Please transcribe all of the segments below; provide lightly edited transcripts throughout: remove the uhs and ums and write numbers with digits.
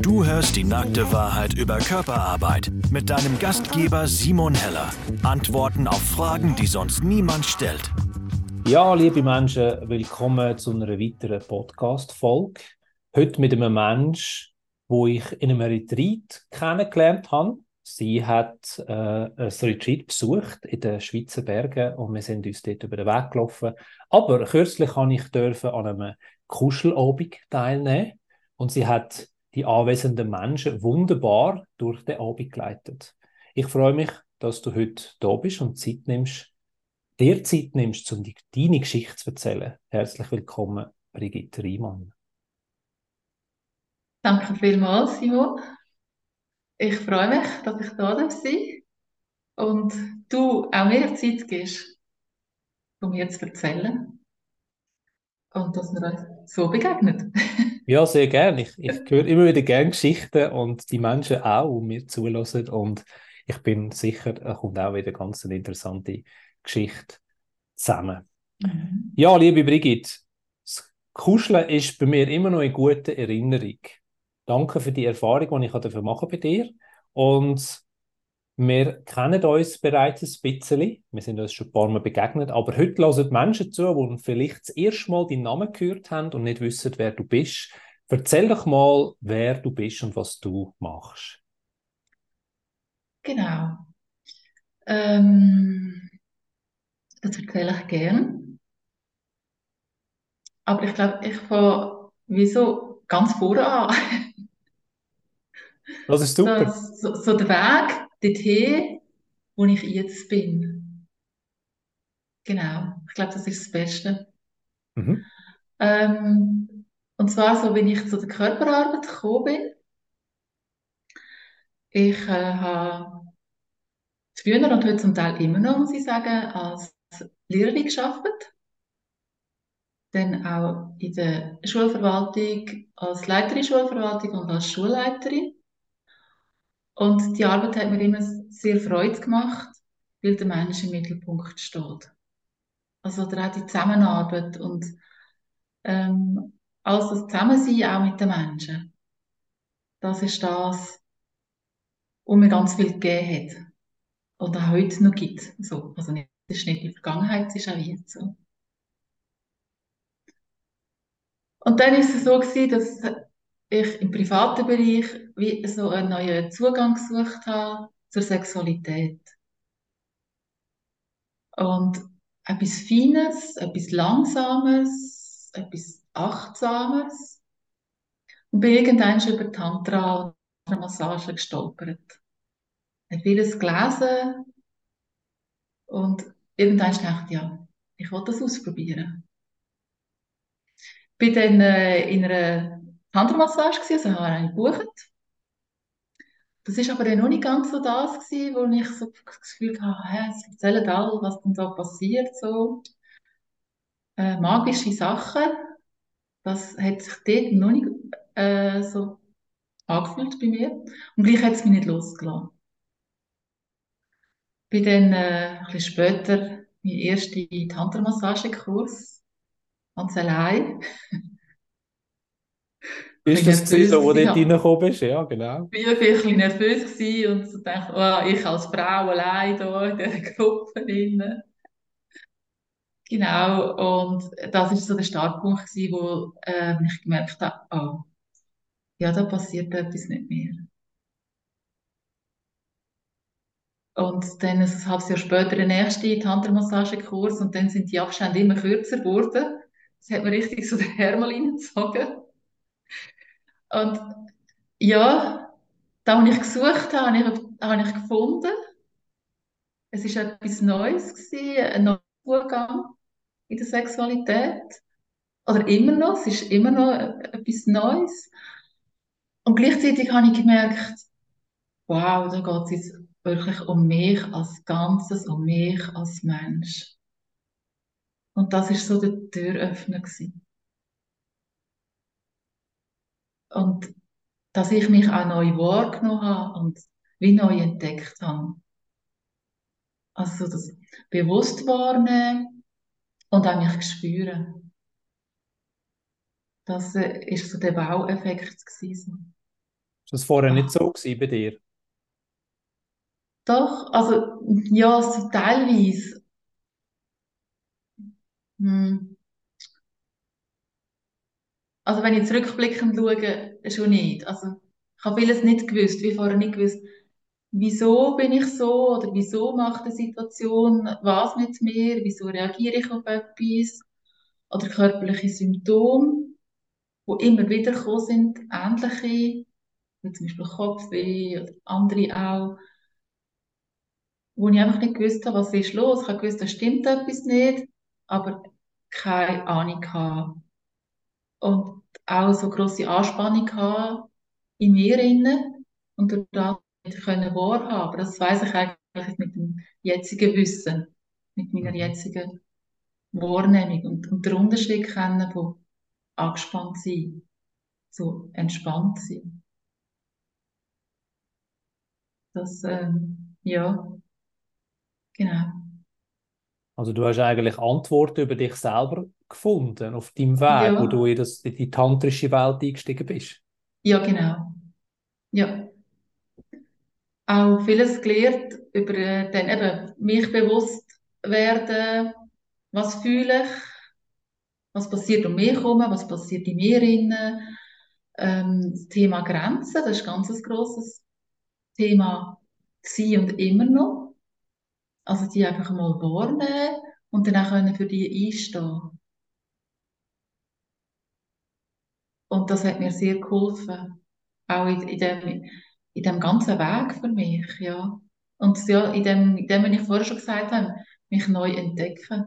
Du hörst die nackte Wahrheit über Körperarbeit mit deinem Gastgeber Simon Heller. Antworten auf Fragen, die sonst niemand stellt. Ja, liebe Menschen, willkommen zu einer weiteren Podcast-Folge. Heute mit einem Menschen, den ich in einem Retreat kennengelernt habe. Sie hat ein Retreat besucht in den Schweizer Bergen und wir sind uns dort über den Weg gelaufen. Aber kürzlich durfte ich an einem Kuschelabend teilnehmen und sie hat die anwesenden Menschen wunderbar durch den Abend geleitet. Ich freue mich, dass du heute da bist und dir Zeit nimmst, um deine Geschichte zu erzählen. Herzlich willkommen, Brigitte Rimann. Danke vielmals, Simon. Ich freue mich, dass ich da sein darf und du auch mir Zeit gibst, um mir zu erzählen und dass wir uns so begegnen. Ja, sehr gerne. Ich höre immer wieder gerne Geschichten und die Menschen auch, die mir zuhören. Und ich bin sicher, da kommt auch wieder ganz eine interessante Geschichte zusammen. Mhm. Ja, liebe Brigitte, das Kuscheln ist bei mir immer noch eine gute Erinnerung. Danke für die Erfahrung, die ich bei dir machen durfte. Und wir kennen uns bereits ein bisschen. Wir sind uns schon ein paar Mal begegnet. Aber heute hören die Menschen zu, die vielleicht das erste Mal deinen Namen gehört haben und nicht wissen, wer du bist. Erzähl doch mal, wer du bist und was du machst. Genau. Das erzähle ich gerne. Aber ich glaube, ich fange wieso ganz vorne an. Das ist super. So der Weg dorthin, wo ich jetzt bin. Genau. Ich glaube, das ist das Beste. Mhm. Und zwar so, wenn ich zu der Körperarbeit gekommen bin. Ich habe früher und heute zum Teil immer noch, muss ich sagen, als Lehrerin gearbeitet. Dann auch in der Schulverwaltung als Leiterin Schulverwaltung und als Schulleiterin. Und die Arbeit hat mir immer sehr Freude gemacht, weil der Mensch im Mittelpunkt steht. Also da auch die Zusammenarbeit und alles das Zusammensein auch mit den Menschen. Das ist das, was mir ganz viel gegeben hat. Und auch heute noch gibt. So. Also es ist nicht die Vergangenheit, es ist auch jetzt so. Und dann war es so, dass ich im privaten Bereich wie so einen neuen Zugang gesucht habe zur Sexualität. Und etwas Feines, etwas Langsames, etwas Achtsames. Und bin irgendwann schon über Tantra und Massage gestolpert. Ich habe vieles gelesen und irgendwann dachte ich, ja, ich will das ausprobieren. Ich bin dann in einer Tantramassage gewesen, also habe ich gebucht. Das war aber dann noch nicht ganz so das gewesen, wo ich so das Gefühl hatte, es erzählen alle, was denn da passiert, so magische Sachen. Das hat sich dort noch nicht so angefühlt bei mir. Und gleich hat es mich nicht losgelassen. Ich bin dann ein bisschen später mein erster Tantramassagekurs ganz allein. Ist das so, wo du dort reingekommen bist? Ja, genau. Ich war ein bisschen nervös und dachte, oh, ich als Frau allein hier in dieser Gruppe drin. Genau, und das war so der Startpunkt, wo ich gemerkt habe, oh, ja, da passiert etwas nicht mehr. Und dann ein halbes Jahr später der nächste Tantra-Massage-Kurs und dann sind die Abstände immer kürzer geworden. Das hat mir richtig so den Ärmel hineingezogen. Und ja, da, wo ich gesucht habe, habe ich gefunden. Es war etwas Neues gewesen, ein neuer Zugang in der Sexualität. Oder immer noch, es ist immer noch etwas Neues. Und gleichzeitig habe ich gemerkt, wow, da geht es jetzt wirklich um mich als Ganzes, um mich als Mensch. Und das war so der Türöffner gewesen. Und dass ich mich auch neu wahrgenommen habe und wie neu entdeckt habe. Also das bewusst wahrnehmen und auch mich spüren. Das war so der Wow-Effekt gewesen. Ist das vorher nicht so gewesen bei dir? Doch, also ja, so teilweise. Hm. Also wenn ich zurückblickend schaue, schon nicht. Also ich habe vieles nicht gewusst, wie vorher nicht gewusst, wieso bin ich so oder wieso macht eine Situation was mit mir, wieso reagiere ich auf etwas oder körperliche Symptome, die immer wieder gekommen sind, ähnliche, wie zum Beispiel Kopfweh oder andere auch, wo ich einfach nicht gewusst habe, was ist los. Ich habe gewusst, da stimmt etwas nicht, aber keine Ahnung gehabt. Und auch so grosse Anspannung gehabt in mir innen und dadurch nicht wahrhaben können. Aber das weiss ich eigentlich mit dem jetzigen Wissen, mit meiner jetzigen Wahrnehmung und den Unterschied kennen von angespannt sein, so entspannt sein. Das, ja, genau. Also du hast eigentlich Antworten über dich selber gefunden, auf deinem Weg, ja, wo du in die tantrische Welt eingestiegen bist. Ja, genau. Ja. Auch vieles gelernt über dann eben mich bewusst werden, was fühle ich, was passiert um mich herum, was passiert in mir innen. Das Thema Grenzen, das ist ganz ein grosses Thema gewesen und immer noch. Also die einfach mal wahrnehmen und dann auch können für die einstehen. Und das hat mir sehr geholfen. Auch in dem ganzen Weg für mich, ja. Und ja, in dem, was ich vorher schon gesagt habe, mich neu entdecken.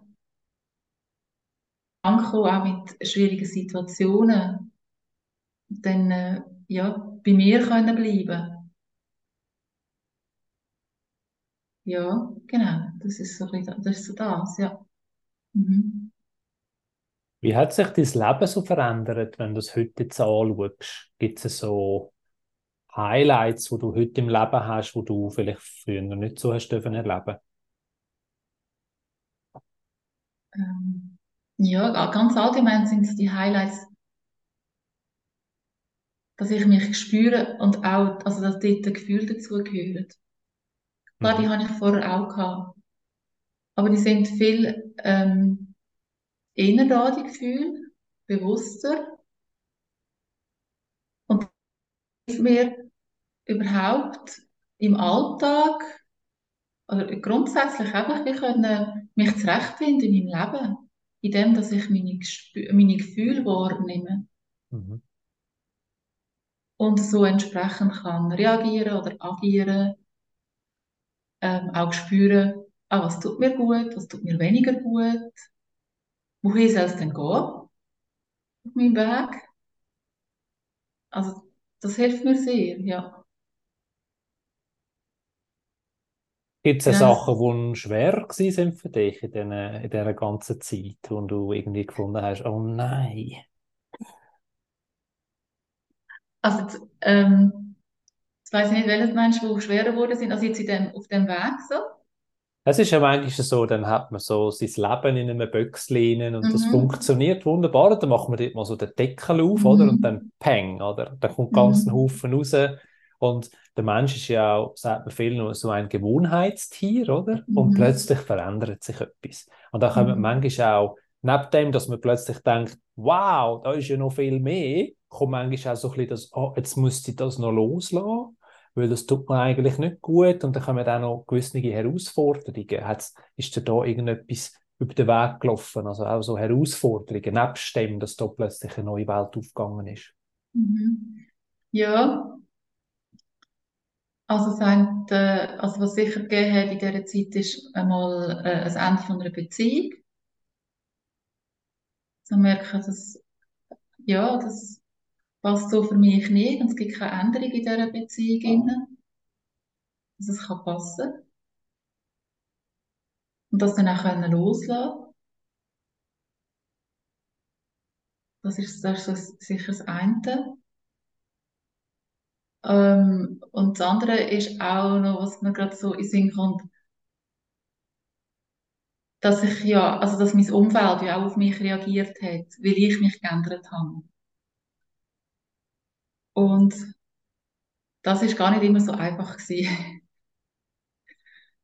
Ankommen auch mit schwierigen Situationen. Und dann, ja, bei mir können bleiben. Ja, genau. Das ist so das, ja. Mhm. Wie hat sich dein Leben so verändert, wenn du es heute jetzt anschaust? Gibt es so Highlights, die du heute im Leben hast, die du vielleicht früher nicht so hast dürfen erleben? Ja, ganz allgemein sind es die Highlights, dass ich mich spüre und auch, also dass dort ein Gefühl dazugehört. Klar, die habe ich vorher auch gehabt. Aber die sind viel eher da, die Gefühle, bewusster. Und das hilft mir überhaupt im Alltag, oder grundsätzlich einfach, wir können mich zurechtfinden in meinem Leben, in dem, dass ich meine Gefühle wahrnehme. Mhm. Und so entsprechend kann reagieren oder agieren. Auch spüren, was tut mir gut, was tut mir weniger gut, wohin soll es denn gehen auf meinem Weg. Also das hilft mir sehr, ja. Gibt es Sachen, die schwer waren für dich in dieser ganzen Zeit, wo du irgendwie gefunden hast, oh nein? Also ich weiß nicht, welches Menschen, die schwerer geworden sind, als jetzt auf dem Weg so. Es ist ja eigentlich so, dann hat man so sein Leben in einem Böckchen und das funktioniert wunderbar. Dann macht man dort mal so den Deckel auf, oder? Und dann peng, oder? Dann kommt ganz ein Haufen raus. Und der Mensch ist ja auch, sagt man viel, nur so ein Gewohnheitstier, oder? Und plötzlich verändert sich etwas. Und dann kommen manchmal auch, neben dem, dass man plötzlich denkt, wow, da ist ja noch viel mehr, kommt manchmal auch so ein bisschen das, oh, jetzt müsste ich das noch loslassen, weil das tut mir eigentlich nicht gut. Und dann kommen auch noch gewisse Herausforderungen. Ist dir da irgendetwas über den Weg gelaufen? Also auch so Herausforderungen, nebst dem, dass da plötzlich eine neue Welt aufgegangen ist. Mhm. Ja. Also was sicher gegeben hat in dieser Zeit, ist einmal das Ende von einer Beziehung. So merke ich, das passt so für mich nicht und es gibt keine Änderung in dieser Beziehung. Also es kann passen. Und das dann auch loslassen. Das ist sicher das eine. Und das andere ist auch noch, was mir gerade so in den Sinn kommt, dass mein Umfeld ja auch auf mich reagiert hat, weil ich mich geändert habe. Und Das war gar nicht immer so einfach.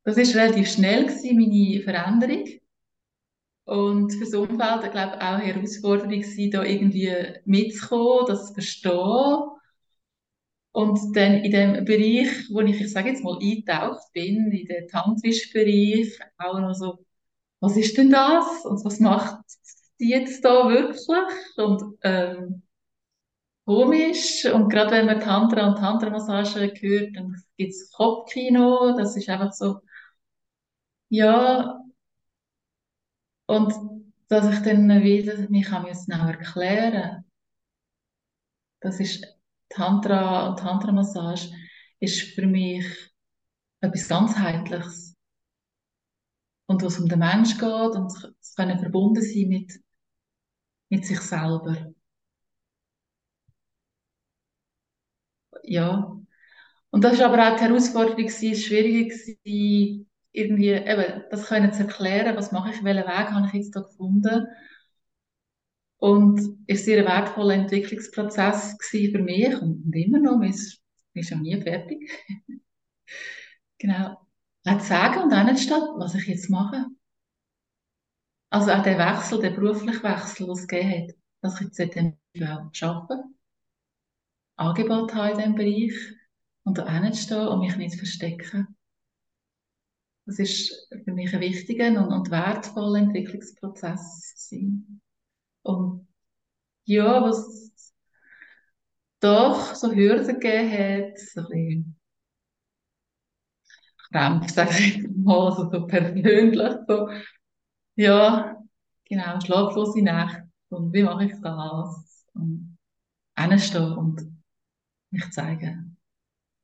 Das war relativ schnell, meine Veränderung. Und für das Umfeld, ich glaube, auch eine Herausforderung war, da irgendwie mitzukommen, das zu verstehen. Und dann in dem Bereich, wo ich sage jetzt mal, eingetaucht bin, in den tantrischen Bereich, auch noch so, was ist denn das? Und was macht die jetzt da wirklich? Und komisch. Und gerade wenn man Tantra und Tantramassage hört, dann gibt es Kopfkino. Das ist einfach so, ja. Und dass ich dann wieder mich genau erklären musste, das ist Tantra und Tantramassage ist für mich etwas ganzheitliches. Und was um den Menschen geht und es können verbunden sein mit sich selber. Ja. Und das war aber auch die Herausforderung, es schwierig war, irgendwie, eben, das können zu erklären, was mache ich, welchen Weg habe ich jetzt da gefunden. Und es war ein wertvoller Entwicklungsprozess für mich und immer noch, man ist ja nie fertig. Genau. Auch zu sagen und auch nicht statt, was ich jetzt mache. Also auch der Wechsel, der berufliche Wechsel, den es gegeben hat, dass ich jetzt in dem Bereich arbeite, Angebot habe in diesem Bereich und da auch nicht stehen und mich nicht verstecken. Das ist für mich ein wichtiger und wertvoller Entwicklungsprozess gewesen. Und ja, was doch so Hürden gegeben hat, so ein bisschen Krämpfe, sage ich mal, also so persönlich, so, ja, genau, schlaflose Nächte und wie mache ich das? Und hinstehen und mich zeigen.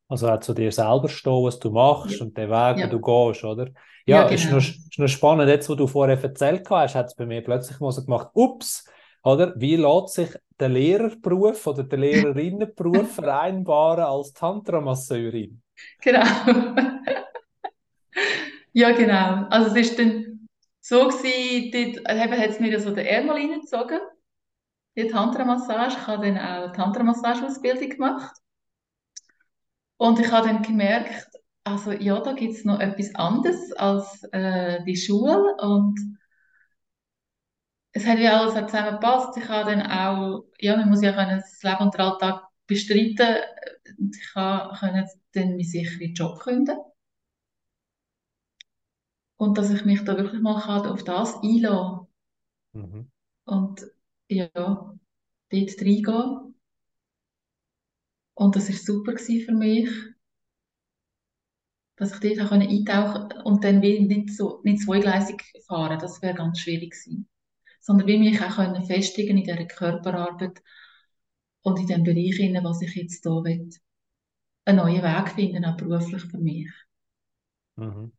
Also auch zu dir selber stehen, was du machst, ja, und den Weg, ja, wo du gehst, oder? Ja, ja, genau. Ist noch spannend, jetzt, wo du vorher erzählt hast, hat es bei mir plötzlich mal so gemacht, ups, oder? Wie lässt sich der Lehrerberuf oder der Lehrerinnenberuf vereinbaren als Tantramasseurin? Genau. Ja, genau. Also es ist dann so gewesen, dort hat es mir so den Ärmel reingezogen, die Tantramassage. Ich habe dann auch Tantramassageausbildung gemacht. Und ich habe dann gemerkt, also ja, da gibt es noch etwas anderes als die Schule. Und es hat ja alles auch zusammengepasst. Ich habe dann auch, ja, man muss ja können das Leben und den Alltag bestreiten. Ich konnte dann meinen sicheren Job künden. Und dass ich mich da wirklich mal auf das einlassen kann. Mhm. Und ja, dort reingehen. Und das war super für mich, dass ich dort eintauchen konnte und dann nicht zweigleisig fahren. Das wäre ganz schwierig gewesen. Sondern wie mich auch festigen in dieser Körperarbeit und in dem Bereich, was ich jetzt hier will, einen neuen Weg finden, auch beruflich für mich. Mhm.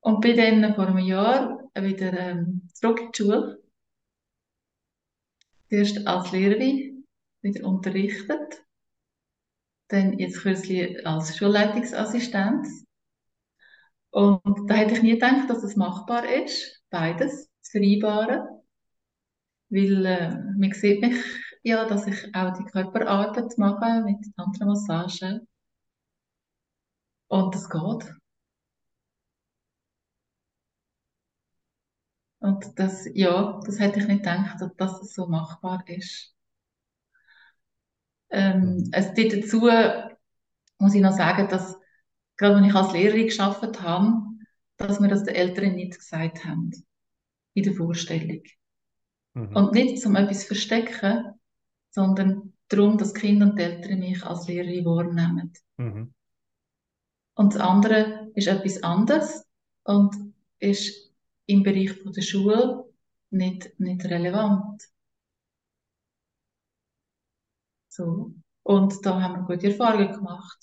Und bin dann vor einem Jahr wieder zurück in die Schule. Zuerst als Lehrerin, wieder unterrichtet. Dann jetzt kürzlich als Schulleitungsassistent. Und da hätte ich nie gedacht, dass es machbar ist, beides zu vereinbaren. Weil man sieht mich ja, dass ich auch die Körperarbeit mache mit Tantramassage. Und das geht. Und das, ja, das hätte ich nicht gedacht, dass es so machbar ist. Dazu muss ich noch sagen, dass gerade als ich als Lehrerin gearbeitet habe, dass mir das die Eltern nicht gesagt haben in der Vorstellung. Mhm. Und nicht, um etwas zu verstecken, sondern darum, dass Kinder und die Eltern mich als Lehrerin wahrnehmen. Mhm. Und das andere ist etwas anderes und ist im Bereich der Schule nicht relevant. So. Und da haben wir gute Erfahrungen gemacht.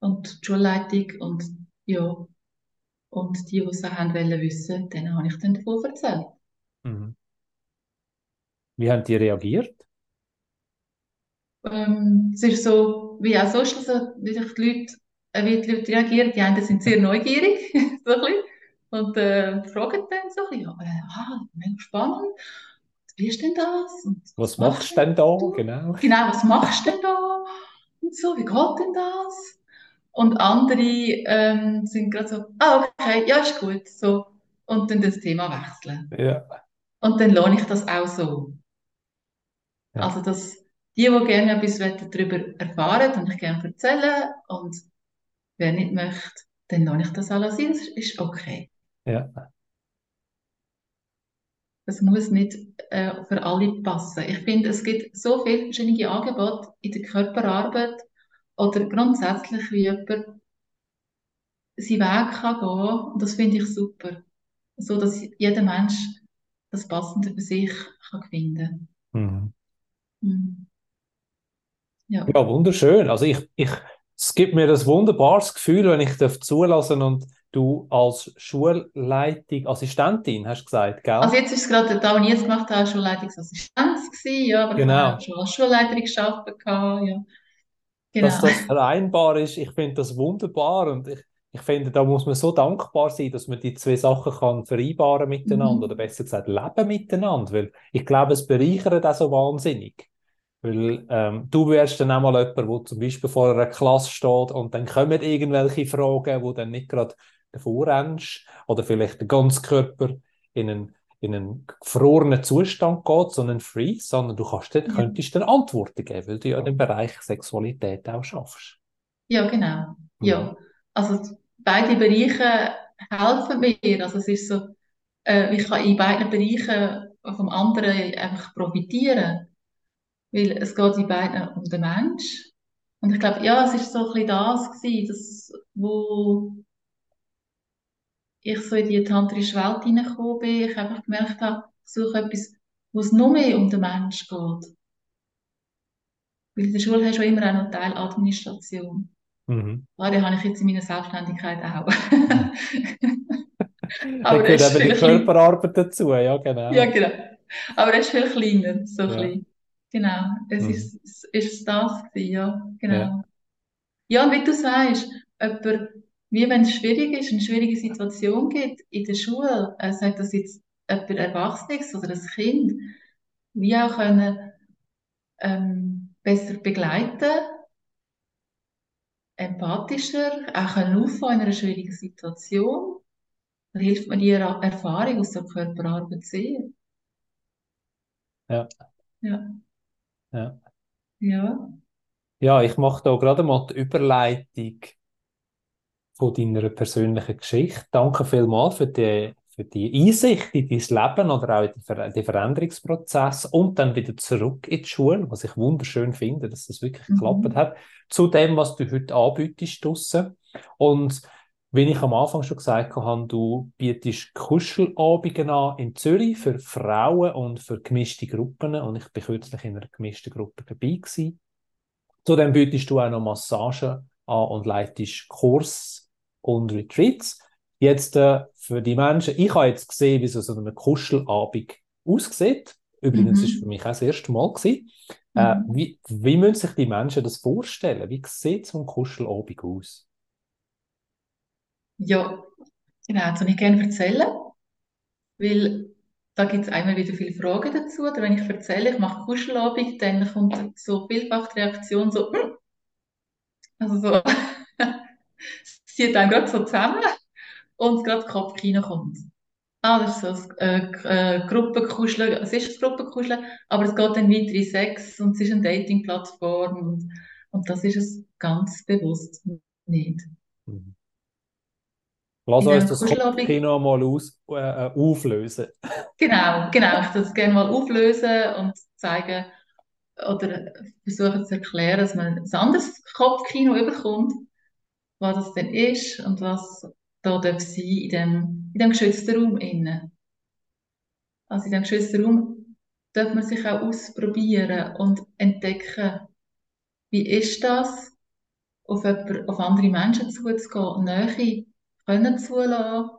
Und die Schulleitung und ja. Und die es auch wissen wollten, denen habe ich dann davon erzählt. Mhm. Wie haben die reagiert? Es ist so, wie auch sonst, also, wie die Leute reagieren. Die einen sind sehr neugierig. So ein bisschen, und fragen dann so ein bisschen, aber mega spannend. Wie ist denn das? Und was machst du denn da? Genau, was machst du denn da? so, wie geht denn das? Und andere sind gerade so, ah, okay, ja, ist gut, so. Und dann das Thema wechseln. Ja. Und dann lohne ich das auch so. Ja. Also, dass die gerne etwas darüber erfahren und ich gerne erzählen und wer nicht möchte, dann lohne ich das alles sein, das ist okay. Ja. Das muss nicht für alle passen. Ich finde, es gibt so viele verschiedene Angebote in der Körperarbeit oder grundsätzlich, wie jemand seinen Weg kann gehen. Und das finde ich super. So, dass jeder Mensch das Passende für sich kann finden kann. Mhm. Mhm. Ja. Ja, wunderschön. Also es gibt mir ein wunderbares Gefühl, wenn ich zulassen darf und du als Schulleitung, Assistentin, hast du gesagt, gell? Also jetzt ist es gerade, da wo ich jetzt gemacht habe, Schulleitungsassistenz gewesen, ja, aber genau. Ich habe schon als Schulleiterin gearbeitet, ja. Genau. Dass das vereinbar ist, ich finde das wunderbar und ich finde, da muss man so dankbar sein, dass man die zwei Sachen kann vereinbaren miteinander, oder besser gesagt, leben miteinander, weil ich glaube, es bereichert auch so wahnsinnig. Weil du wärst dann auch mal jemand, der zum Beispiel vor einer Klasse steht und dann kommen irgendwelche Fragen, die dann nicht gerade vorrennst oder vielleicht der ganze Körper in einen gefrorenen Zustand geht, sondern freeze, sondern du könntest dann Antworten geben, weil du ja im Bereich Sexualität auch schaffst. Ja, genau. Ja. Also beide Bereiche helfen mir. Also es ist so, ich kann in beiden Bereichen vom anderen einfach profitieren, weil es geht in beiden um den Mensch. Und ich glaube, ja, es ist so ein bisschen das, wo ich so in die tantrische Welt hineingekommen bin, ich einfach gemerkt habe, ich suche etwas, wo es nur mehr um den Menschen geht. Weil in der Schule hast du immer auch noch Teil Administration. Mhm. Ja, den habe ich jetzt in meiner Selbstständigkeit auch. Aber da gehört eben die Körperarbeit dazu, ja genau. Ja, genau. Aber es ist viel kleiner, so ja. Klein. Genau, es ist das gewesen, ja, genau. Ja, und wie du sagst, jemand, wie wenn es schwierig ist, eine schwierige Situation gibt in der Schule, sagt das jetzt jemand Erwachsenes oder ein Kind, wie auch können besser begleiten, empathischer, auch können auffangen in einer schwierigen Situation, da hilft mir die Erfahrung aus der Körperarbeit sehr. Ja. Ja. Ja. Ja. Ja, ich mache da gerade mal die Überleitung von deiner persönlichen Geschichte. Danke vielmals für die Einsicht in dein Leben oder auch in den Veränderungsprozess und dann wieder zurück in die Schule, was ich wunderschön finde, dass das wirklich geklappt hat, zu dem, was du heute anbietest draussen. Und wie ich am Anfang schon gesagt habe, du bietest Kuschelabende an in Zürich für Frauen und für gemischte Gruppen. Und ich war kürzlich in einer gemischten Gruppe dabei. Zudem bietest du auch noch Massagen an und leitest Kurs und Retreats. Jetzt für die Menschen, ich habe jetzt gesehen, wie so ein Kuschelabend aussieht. Übrigens war es für mich auch das erste Mal. Wie müssen sich die Menschen das vorstellen? Wie sieht so ein Kuschelabend aus? Ja, genau, das würde ich gerne erzählen, weil da gibt es einmal wieder viele Fragen dazu. Oder wenn ich erzähle, ich mache Kuschelabend, dann kommt so vielfach die Reaktion so, also so, es zieht einem gerade so zusammen und gerade das Kopfkino kommt. Ah, das ist so ein Gruppenkuscheln, es ist ein Gruppenkuscheln, aber es geht dann weiter in Sex und es ist eine Dating-Plattform und das ist es ganz bewusst nicht. Mhm. Lass uns das Kopfkino mal auflösen. Genau. Ich würde das gerne mal auflösen und zeigen oder versuchen zu erklären, dass man ein anderes Kopfkino überkommt, was das denn ist und was da sein darf in dem geschützten Raum innen. Also in dem geschützten Raum darf man sich auch ausprobieren und entdecken, wie ist das, auf andere Menschen zuzugehen, Nähe können zulassen,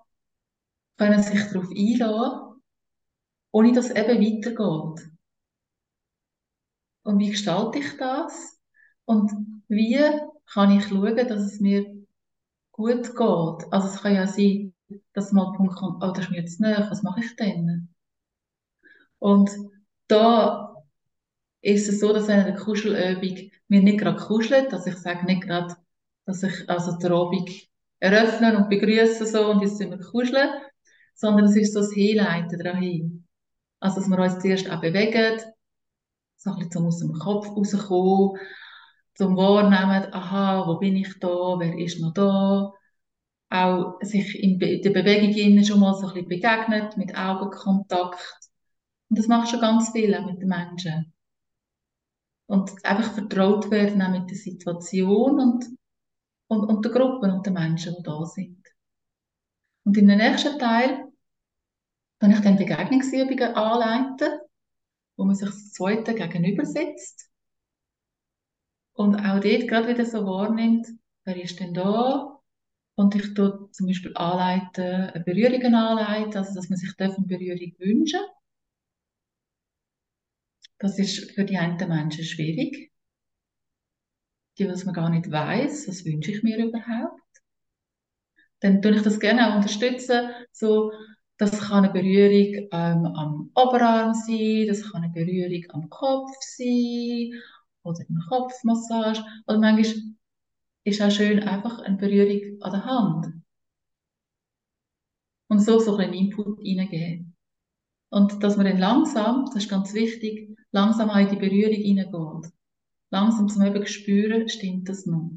können sich darauf einlassen, ohne dass es eben weitergeht. Und wie gestalte ich das? Und wie kann ich schauen, dass es mir gut geht? Also es kann ja sein, dass mal der Punkt kommt, oh, das ist mir jetzt nicht, was mache ich denn? Und da ist es so, dass in einer Kuschelübung wir nicht gerade kuscheln, dass ich sage nicht gerade, dass ich also die Übung eröffne und begrüße so und jetzt sind wir kuscheln, sondern es ist so das Hinleiten dahin. Also dass wir uns zuerst auch bewegen, so ein bisschen aus dem Kopf rauskommen, zum Wahrnehmen, aha, wo bin ich da, wer ist noch da, auch sich in der Bewegung schon mal so ein bisschen begegnet, mit Augenkontakt. Und das macht schon ganz viel auch mit den Menschen. Und einfach vertraut werden auch mit der Situation und der Gruppe und den Menschen, die da sind. Und in dem nächsten Teil kann ich dann Begegnungsübungen anleiten, wo man sich das Zweite gegenüber sitzt. Und auch dort gerade wieder so wahrnimmt, wer ist denn da? Und ich tue zum Beispiel anleiten, Berührungen anleiten, also dass man sich eine Berührung wünschen darf. Das ist für die einen Menschen schwierig. Die, was man gar nicht weiss, was wünsche ich mir überhaupt. Dann tue ich das gerne auch unterstützen, so, das kann eine Berührung am Oberarm sein, das kann eine Berührung am Kopf sein, oder eine Kopfmassage, oder manchmal ist auch schön einfach eine Berührung an der Hand. Und so ein Input reingeben. Und dass man dann langsam, das ist ganz wichtig, langsam auch in die Berührung reingeht. Langsam zum eben spüren, stimmt das noch.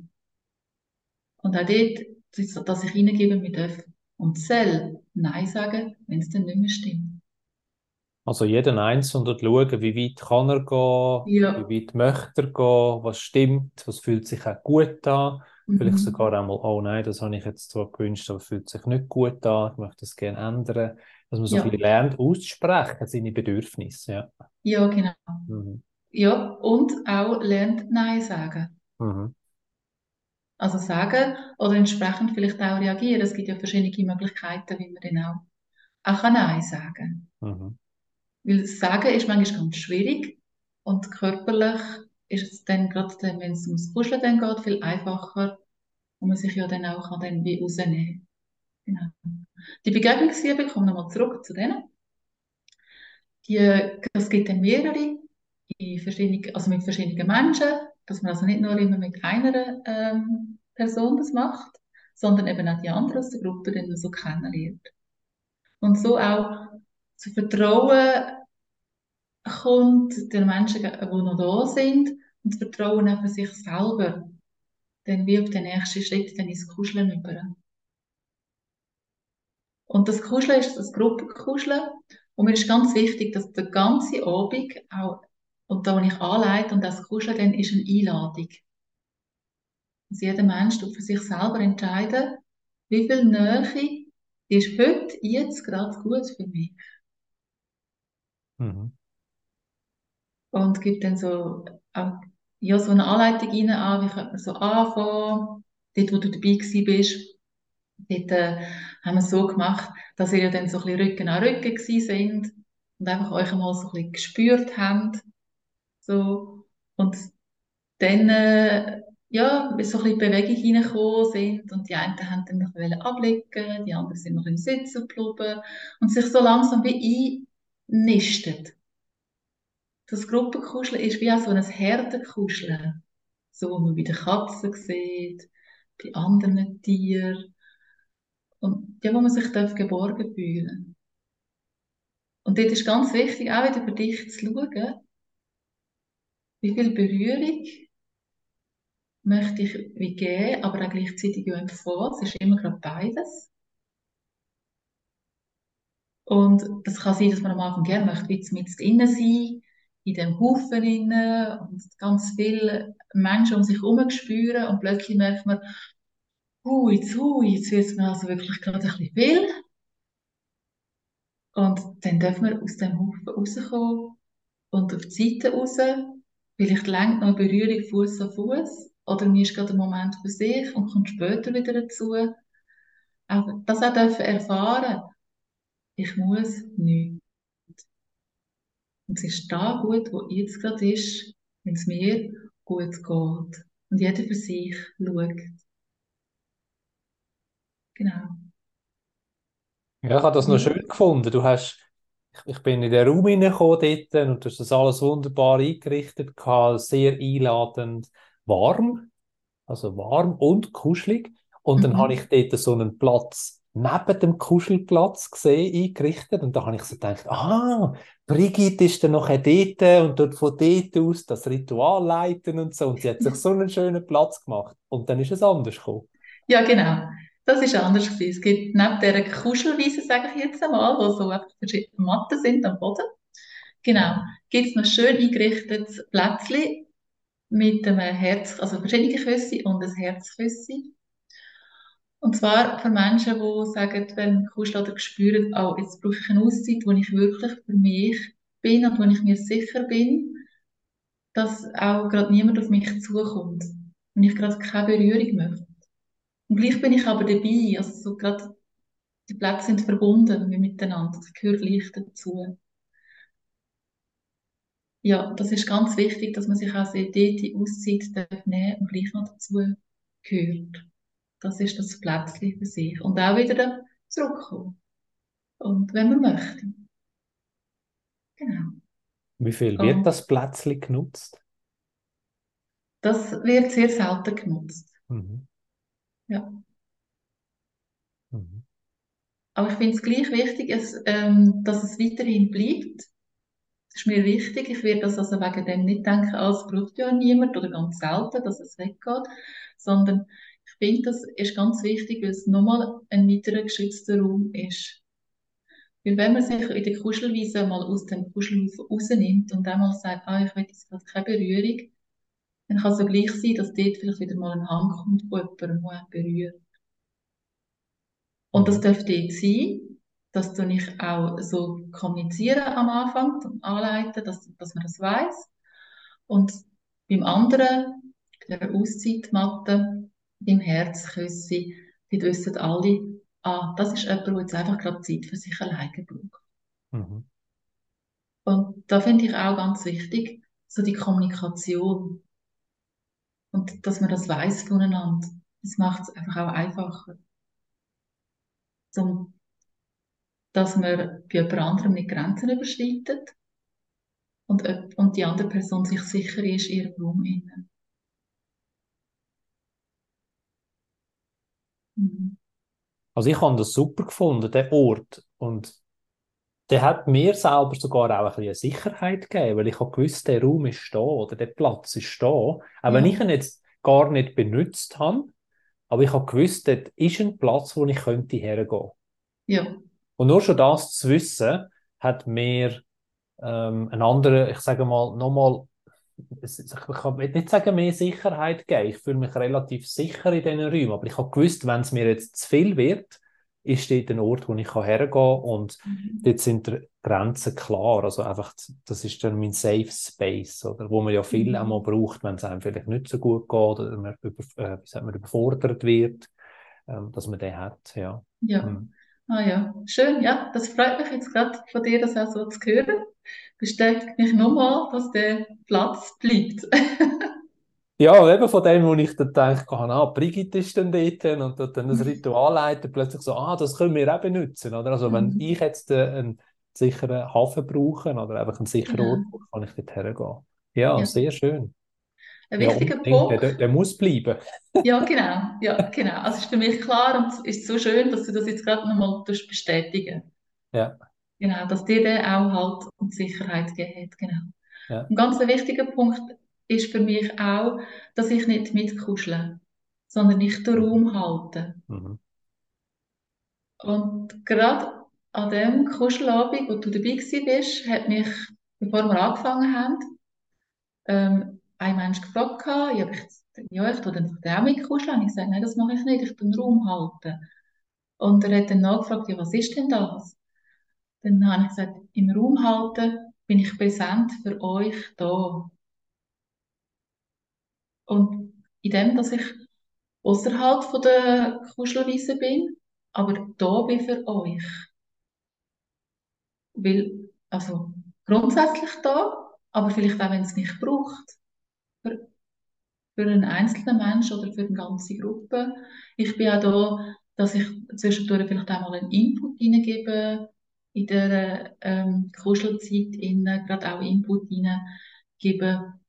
Und auch dort, dass ich reingebe, wir dürfen und soll Nein sagen, wenn es dann nicht mehr stimmt. Also jeden Einzelnen schauen, wie weit kann er gehen, ja, wie weit möchte er gehen, was stimmt, was fühlt sich auch gut an. Mhm. Vielleicht sogar einmal, oh nein, das habe ich jetzt zwar gewünscht, aber fühlt sich nicht gut an, ich möchte das gerne ändern. Dass man so viel lernt, auszusprechen, seine Bedürfnisse. Ja, ja genau. Mhm. Ja, und auch lernt Nein sagen. Mhm. Also sagen oder entsprechend vielleicht auch reagieren. Es gibt ja verschiedene Möglichkeiten, wie man dann auch Nein sagen kann. Mhm. Weil das Sagen ist manchmal ganz schwierig und körperlich ist es dann, gerade dann, wenn es ums Kuscheln dann geht, viel einfacher, wo man sich ja dann auch dann wie rausnehmen kann. Genau. Die Begegnungsübung, kommen wir nochmal zurück zu denen. Es gibt dann mehrere, also mit verschiedenen Menschen, dass man also nicht nur immer mit einer Person das macht, sondern eben auch die anderen aus der Gruppe dann so kennenlernt. Und so auch zu Vertrauen kommt den Menschen, die noch da sind, und das Vertrauen auch für sich selber, dann wie auf den nächsten Schritt dann ins Kuscheln über. Und das Kuscheln ist das Gruppenkuscheln, und mir ist ganz wichtig, dass der ganze Abend auch, und da, wo ich anleite, und das Kuscheln dann ist eine Einladung. Dass jeder Mensch für sich selber entscheiden, wie viel Nähe ist heute, jetzt gerade gut für mich. Mhm. Und gibt dann so, ja, so eine Anleitung rein an, wie könnte man so anfangen, dort, wo du dabei gewesen bist. Dort haben wir es so gemacht, dass ihr ja dann so ein bisschen Rücken an Rücken gewesen sind und einfach euch einmal so ein bisschen gespürt habt. So. Und dann, ja, so ein bisschen Bewegung hineingekommen sind und die einen haben dann noch ablegen, die anderen sind noch im Sitzen geblieben und sich so langsam wie einnistet. Das Gruppenkuscheln ist wie auch so ein Herdenkuscheln, so wo man bei den Katzen sieht, bei anderen Tieren und ja, wo man sich geborgen fühlen darf. Und dort ist ganz wichtig, auch wieder für dich zu schauen, wie viel Berührung möchte ich wie geben, aber auch gleichzeitig auch empfangen. Es ist immer gerade beides. Und das kann sein, dass man am Anfang gerne möchte, wie mit innen sein, in dem Haufen innen und ganz viele Menschen um sich herum spüren und plötzlich merkt man, jetzt wird es mir also wirklich gerade ein bisschen viel. Und dann dürfen wir aus dem Haufen rauskommen und auf die Seite raus. Vielleicht lenkt noch eine Berührung Fuß an Fuß. Oder mir ist gerade ein Moment für sich und kommt später wieder dazu. Aber das auch dürfen erfahren. Ich muss nichts. Und es ist da gut, wo jetzt gerade ist, wenn es mir gut geht. Und jeder für sich schaut. Genau. Ja, ich habe das noch schön gefunden. Du hast ich bin in den Raum hineingekommen dort und das alles wunderbar eingerichtet, sehr einladend, warm, also warm und kuschelig. Und dann habe ich dort so einen Platz neben dem Kuschelplatz gesehen, eingerichtet. Und da habe ich so gedacht, Brigitte ist dann noch dort und dort von dort aus das Ritual leiten und so. Und sie hat sich so einen schönen Platz gemacht. Und dann ist es anders gekommen. Ja, genau. Das ist anders gewesen. Es gibt neben dieser Kuschelwiese, sage ich jetzt einmal, wo so verschiedene Matten sind am Boden, genau, gibt es noch schön eingerichtetes Plätzchen mit einem Herz, also verschiedene Küsse und ein Herzküsse. Und zwar für Menschen, die sagen, wenn Kuscheln oder spüren, oh, jetzt brauche ich eine Auszeit, wo ich wirklich für mich bin und wo ich mir sicher bin, dass auch gerade niemand auf mich zukommt und ich gerade keine Berührung möchte. Und gleich bin ich aber dabei, also so gerade die Plätze sind verbunden miteinander, das gehört gleich dazu. Ja, das ist ganz wichtig, dass man sich auch dort die Auszeit nehmen und gleich noch dazu gehört. Das ist das Plätzchen für sich. Und auch wieder zurückkommen. Und wenn man möchte. Genau. Wie viel wird das Plätzchen genutzt? Das wird sehr selten genutzt. Mhm. Ja. Mhm. Aber ich finde es gleich wichtig, dass es weiterhin bleibt. Das ist mir wichtig. Ich werde das also wegen dem nicht denken, es braucht ja niemand oder ganz selten, dass es weggeht. Sondern ich finde, das ist ganz wichtig, weil es nochmal ein weiterer geschützter Raum ist. Weil wenn man sich in der Kuschelwiese mal aus dem Kuschelhof rausnimmt und einmal sagt, ich will jetzt gerade keine Berührung, dann kann es ja gleich sein, dass dort vielleicht wieder mal eine Hand kommt, die jemanden berührt. Und das dürfte dort sein, dass du nicht auch so kommunizieren am Anfang, und anleiten, dass man das weiss. Und beim anderen, der Auszeitmatte, beim Herzküsse, die wissen alle, das ist jemand, der jetzt einfach gerade Zeit für sich alleine braucht. Mhm. Und da finde ich auch ganz wichtig, so die Kommunikation. Und dass man das weiss voneinander. Das macht es einfach auch einfacher. Dass man bei jemand anderem nicht Grenzen überschreitet und die andere Person sich sicher ist in ihrem Raum innen. Mhm. Also ich habe das super gefunden, den Ort. Und der hat mir selber sogar auch ein bisschen eine Sicherheit gegeben, weil ich habe gewusst, der Raum ist da oder der Platz ist da. Auch wenn ich ihn jetzt gar nicht benutzt habe, aber ich habe gewusst, dort ist ein Platz, wo ich könnte hergehen. Ja. Und nur schon das zu wissen, hat mir einen anderen, ich sage mal, nochmal, ich kann nicht sagen, mehr Sicherheit gegeben. Ich fühle mich relativ sicher in diesen Räumen, aber ich habe gewusst, wenn es mir jetzt zu viel wird, ist dort ein Ort, wo ich hergehen kann und dort sind die Grenzen klar. Also einfach, das ist dann mein Safe Space, oder? Wo man ja viel einmal braucht, wenn es einem vielleicht nicht so gut geht oder man überfordert wird, dass man den hat. Ja. Ja. Mhm. Ah ja, schön. Ja, das freut mich jetzt gerade von dir, das auch so zu hören. Bestätigt mich nochmal, dass der Platz bleibt. Ja, eben von dem, wo ich dann denke, Brigitte ist dann dort und dann das Ritual leiten, plötzlich so, das können wir eben nutzen. Oder? Also wenn ich jetzt einen sicheren Hafen brauche oder einfach einen sicheren Ort, kann ich dort hergehen. Ja, ja, sehr schön. Ein wichtiger Punkt. Der muss bleiben. Ja, genau. Ja, genau. Also ist für mich klar und es ist so schön, dass du das jetzt gerade nochmal bestätigen darfst. Ja. Genau, dass dir der auch Halt und Sicherheit gegeben hat. Genau. Ja. Ein ganz wichtiger Punkt ist für mich auch, dass ich nicht mitkuschle, sondern ich den Raum halte. Mhm. Und gerade an dem Kuschelabend, wo du dabei warst, hat mich, bevor wir angefangen haben, ein Mensch gefragt, ich tue dann auch mitkuscheln. Ich sage, nein, das mache ich nicht, ich tue den Raum halten. Und er hat dann nachgefragt, was ist denn das? Dann habe ich gesagt, im Raum halten bin ich präsent für euch da. Und indem, dass ich außerhalb von der Kuschelwiese bin, aber da bin für euch. Weil, also grundsätzlich da, aber vielleicht auch, wenn es mich braucht. Für einen einzelnen Menschen oder für eine ganze Gruppe. Ich bin auch da, dass ich zwischendurch vielleicht auch mal einen Input hineingebe in dieser Kuschelzeit gerade auch Input hineingeben.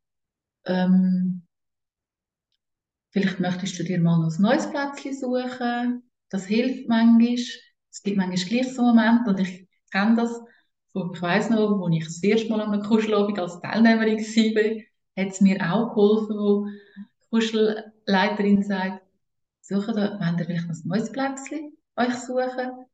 Vielleicht möchtest du dir mal noch ein neues Plätzchen suchen. Das hilft manchmal. Es gibt manchmal gleich so Momente, und ich kenne das. Ich weiss noch, als ich das erste Mal an einem Kuschelabend als Teilnehmerin war, hat es mir auch geholfen, wo die Kuschelleiterin sagt, wollt ihr vielleicht ein neues Plätzchen euch suchen?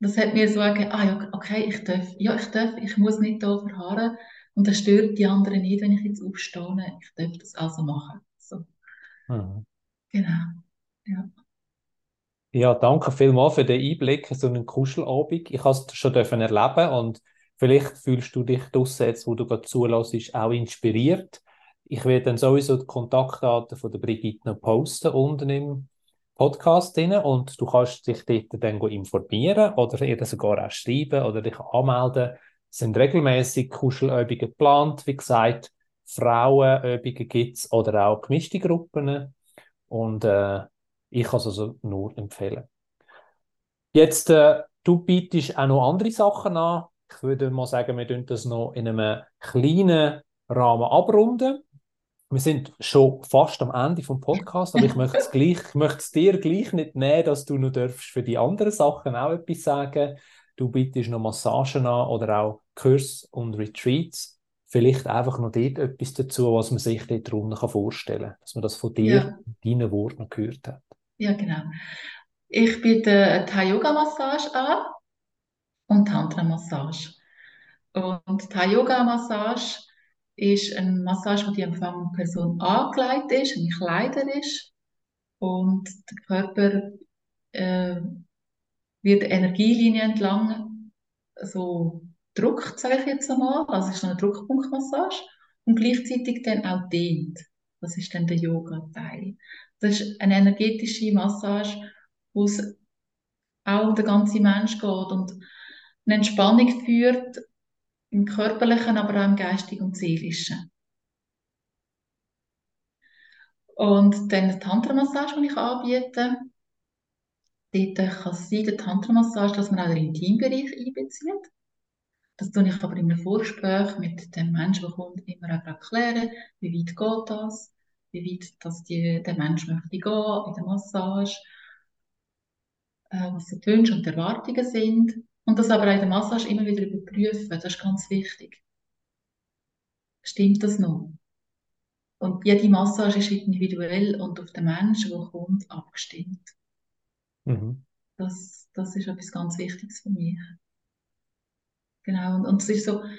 Das hat mir so gesagt, ich muss nicht hier verharren, und das stört die anderen nicht, wenn ich jetzt aufstehe. Ich darf das also machen. So. Mhm. Genau, ja. Ja, danke vielmals für den Einblick in so einen Kuschelabend. Ich durfte es schon erleben, und vielleicht fühlst du dich draussen jetzt, wo du gerade zuhörst, auch inspiriert. Ich werde dann sowieso die Kontaktdaten von der Brigitte noch posten unten im Podcast drin, und du kannst dich dort dann informieren oder ihr sogar auch schreiben oder dich anmelden. Es sind regelmäßig Kuschelübungen geplant. Wie gesagt, Frauenübungen gibt es oder auch gemischte Gruppen, und ich kann es also nur empfehlen. Jetzt, du bietest auch noch andere Sachen an. Ich würde mal sagen, wir tun das noch in einem kleinen Rahmen abrunden. Wir sind schon fast am Ende des Podcasts, aber ich möchte es dir gleich nicht nehmen, dass du noch für die anderen Sachen auch etwas sagen darfst. Du bietest noch Massagen an oder auch Kurse und Retreats. Vielleicht einfach noch dort etwas dazu, was man sich dort drunter vorstellen kann, dass man das von dir, deinen Worten gehört hat. Ja, genau. Ich biete Thai Yoga Massage an und Tantramassage. Und Thai Yoga Massage ist eine Massage, wo die empfangene Person angelegt ist, ein Kleider ist, und der Körper wird Energielinie entlang so gedrückt, sage ich jetzt einmal. Also es ist eine Druckpunktmassage und gleichzeitig dann auch dehnt. Das ist dann der Yoga-Teil. Das ist eine energetische Massage, wo es auch um den ganzen Mensch geht und eine Entspannung führt, im Körperlichen, aber auch im Geistigen und Seelischen. Und dann eine Tantra-Massage, die ich anbiete. Dort kann es sein, der Tantra-Massage, dass man auch den Intimbereich einbezieht. Das tue ich aber in einem Vorgespräch mit dem Menschen, der kommt, immer auch erklären, wie weit geht das, wie weit dass der Mensch möchte gehen in der Massage, was die Wünsche und die Erwartungen sind. Und das aber auch in der Massage immer wieder überprüfen, das ist ganz wichtig. Stimmt das noch? Und jede Massage ist individuell und auf den Menschen, der kommt, abgestimmt. Mhm. Das ist etwas ganz Wichtiges für mich. Genau, und es ist so, in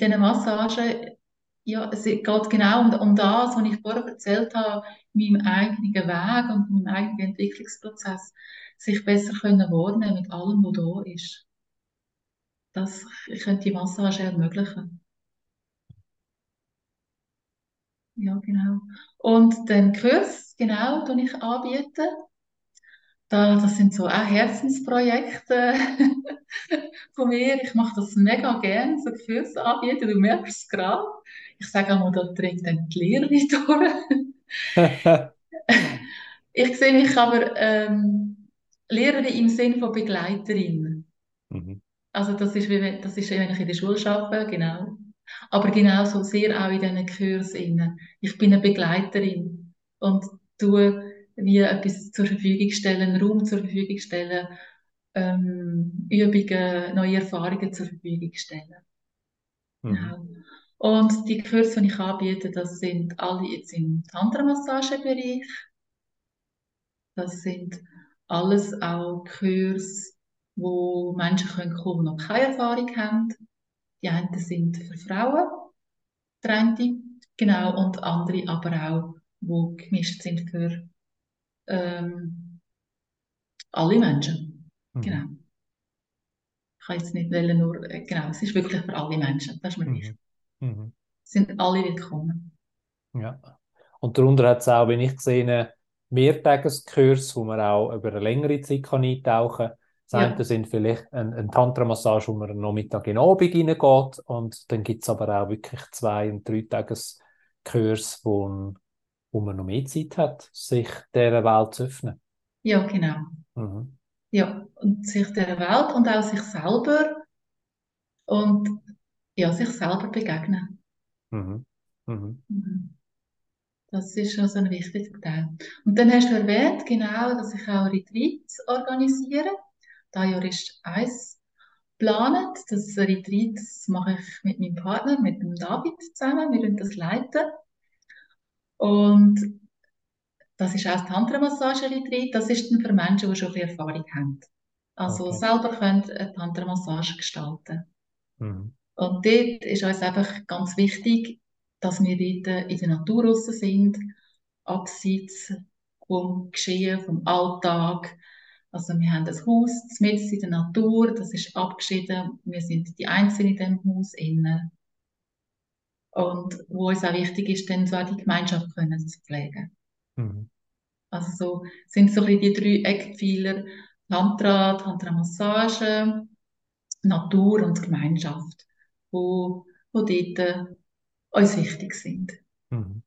diesen Massagen, ja, es geht genau um das, was ich vorher erzählt habe, in meinem eigenen Weg und in meinem eigenen Entwicklungsprozess, sich besser können wahrnehmen mit allem, was da ist. Das könnte die Massage ermöglichen. Ja, genau. Und den Kurs, genau, den ich anbiete. Das sind so auch Herzensprojekte von mir. Ich mache das mega gerne, so Kurse anbieten, du merkst es gerade. Ich sage einmal, da trägt dann die Lehre nicht durch. Ich sehe mich aber Lehrerin im Sinne von Begleiterin. Mhm. Also das ist, wenn ich in der Schule arbeite, genau. Aber genauso sehr auch in diesen Kursen. Ich bin eine Begleiterin und tue wie etwas zur Verfügung stellen, Raum zur Verfügung stellen, Übungen, neue Erfahrungen zur Verfügung stellen. Mhm. Genau. Und die Kurse, die ich anbiete, das sind alle jetzt im Tantra-Massage-Bereich. Das sind alles auch Kurse, wo Menschen kommen, die noch keine Erfahrung haben. Die einen sind für Frauen, Trennte, genau, und andere aber auch, die gemischt sind für alle Menschen. Mhm. Genau. Ich kann jetzt nicht wählen, nur, genau, es ist wirklich für alle Menschen, das ist mir wichtig. Mhm. Sind alle willkommen. Ja. Und darunter hat es auch, wenn ich gesehen, Mehrtageskurs, wo man auch über eine längere Zeit kann eintauchen kann. Das eine sind vielleicht ein Tantra-Massage, wo man am Nachmittag in den Abend reingeht, und dann gibt es aber auch wirklich 2- und 3-Tageskurs, wo man noch mehr Zeit hat, sich dieser Welt zu öffnen. Ja, genau. Mhm. Ja, und sich dieser Welt und auch sich selber und ja, sich selber begegnen. Mhm. Mhm. Mhm. Das ist schon so ein wichtiger Teil. Und dann hast du erwähnt, genau, dass ich auch Retreats organisiere. Da Jahr ist eins geplant. Das Retreat, das mache ich mit meinem Partner, mit dem David zusammen. Wir werden das leiten. Und das ist auch das Tantramassage-Retreat. Das ist dann für Menschen, die schon ein bisschen Erfahrung haben. Also selber können eine Tantramassage gestalten. Mhm. Und dort ist uns einfach ganz wichtig, dass wir dort in der Natur raus sind, abseits vom Geschehen, vom Alltag. Also wir haben ein Haus mitten in der Natur, das ist abgeschieden. Wir sind die Einzigen in diesem Haus innen. Und wo uns auch wichtig ist, dann so auch die Gemeinschaft können zu pflegen. Mhm. Also so, sind so ein bisschen die drei Eckpfeiler: Tantra, Tantramassage, Natur und Gemeinschaft, wo dort uns wichtig sind. Mhm.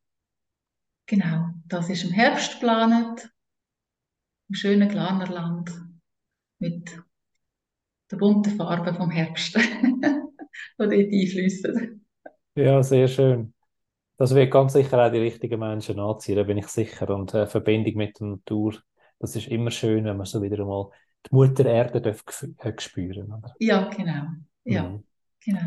Genau, das ist im Herbst geplant, im schönen Glanerland, mit der bunten Farbe vom Herbst, die dort einfliessen. Ja, sehr schön. Das wird ganz sicher auch die richtigen Menschen anziehen, da bin ich sicher. Und Verbindung mit der Natur, das ist immer schön, wenn man so wieder einmal die Mutter Erde spüren darf. Ja, genau. Ja, genau.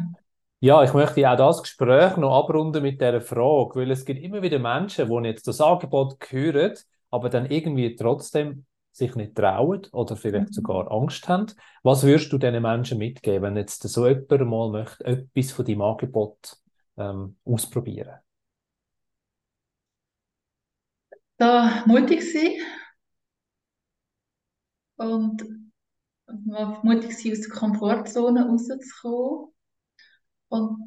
Ja, ich möchte auch das Gespräch noch abrunden mit dieser Frage, weil es gibt immer wieder Menschen, die jetzt das Angebot hören, aber dann irgendwie trotzdem sich nicht trauen oder vielleicht sogar Angst haben. Was würdest du diesen Menschen mitgeben, wenn jetzt so jemand mal möchte, etwas von deinem Angebot ausprobieren? Da mutig sein und mutig sein, aus der Komfortzone rauszukommen. Und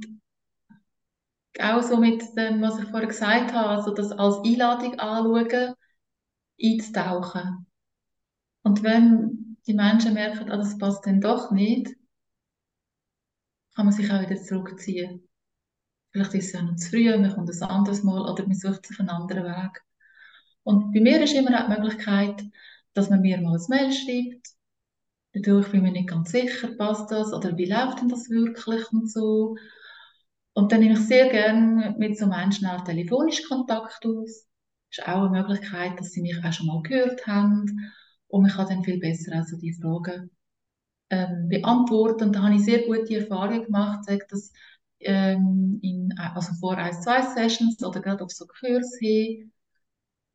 auch so mit dem, was ich vorher gesagt habe, also das als Einladung anschauen, einzutauchen. Und wenn die Menschen merken, ah, das passt dann doch nicht, kann man sich auch wieder zurückziehen. Vielleicht ist es ja noch zu früh, man kommt ein anderes Mal oder man sucht sich einen anderen Weg. Und bei mir ist immer auch die Möglichkeit, dass man mir mal ein Mail schreibt. Dadurch bin ich mir nicht ganz sicher, passt das oder wie läuft denn das wirklich und so. Und dann nehme ich sehr gerne mit so Menschen auch telefonisch Kontakt auf. Das ist auch eine Möglichkeit, dass sie mich auch schon mal gehört haben. Und ich kann dann viel besser also die Fragen beantworten. Und da habe ich sehr gute Erfahrungen gemacht, sage das also vor 1-2 Sessions oder gerade auf so Kurse hin,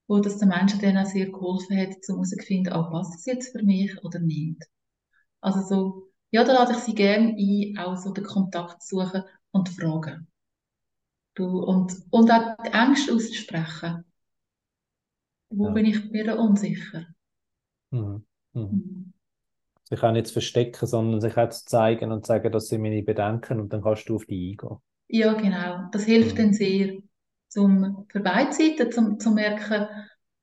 wo das den Menschen dann auch sehr geholfen hat, um herauszufinden, oh, passt das jetzt für mich oder nicht. Also so, ja, da lade ich sie gerne ein, auch so den Kontakt zu suchen und fragen. Und auch die Ängste aussprechen. Wo bin ich mir unsicher? Sich auch nicht zu verstecken, sondern sich auch zu zeigen und zu sagen, das sind meine Bedenken und dann kannst du auf die eingehen. Ja, genau. Das hilft dann sehr, zum Vorbeizeiten, zum zu merken,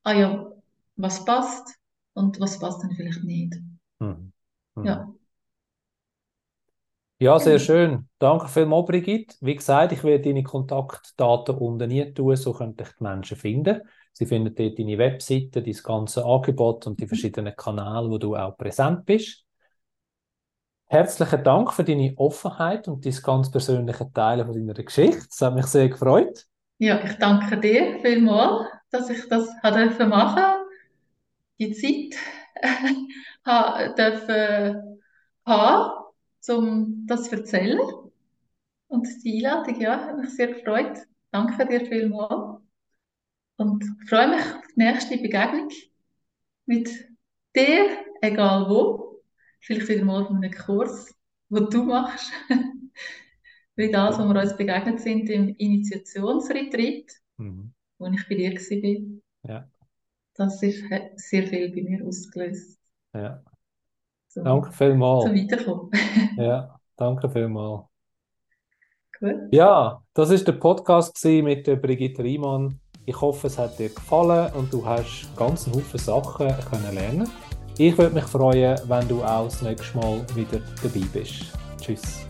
ah ja, was passt und was passt dann vielleicht nicht. Ja, sehr schön. Danke vielmals, Brigitte. Wie gesagt, ich werde deine Kontaktdaten unten rein tun, so könnt ihr die Menschen finden. Sie finden dort deine Webseite, dein ganze Angebot und die verschiedenen Kanäle, wo du auch präsent bist. Herzlichen Dank für deine Offenheit und dein ganz persönliche Teilen von deiner Geschichte. Das hat mich sehr gefreut. Ja, ich danke dir vielmals, dass ich das machen durfte. Die Zeit haben, um das zu erzählen. Und die Einladung, ja, hat mich sehr gefreut. Danke dir vielmals. Und ich freue mich auf die nächste Begegnung mit dir, egal wo. Vielleicht wieder mal von einem Kurs, den du machst. Wie das, wo wir uns begegnet sind im Initiationsretreat, wo ich bei dir war. Ja. Das hat sehr viel bei mir ausgelöst. Ja. Danke vielmals. Zum Weiterkommen. Ja, danke vielmals. Gut. Ja, das war der Podcast mit Brigitte Rimann. Ich hoffe, es hat dir gefallen und du hast ganz viele Sachen lernen können. Ich würde mich freuen, wenn du auch das nächste Mal wieder dabei bist. Tschüss.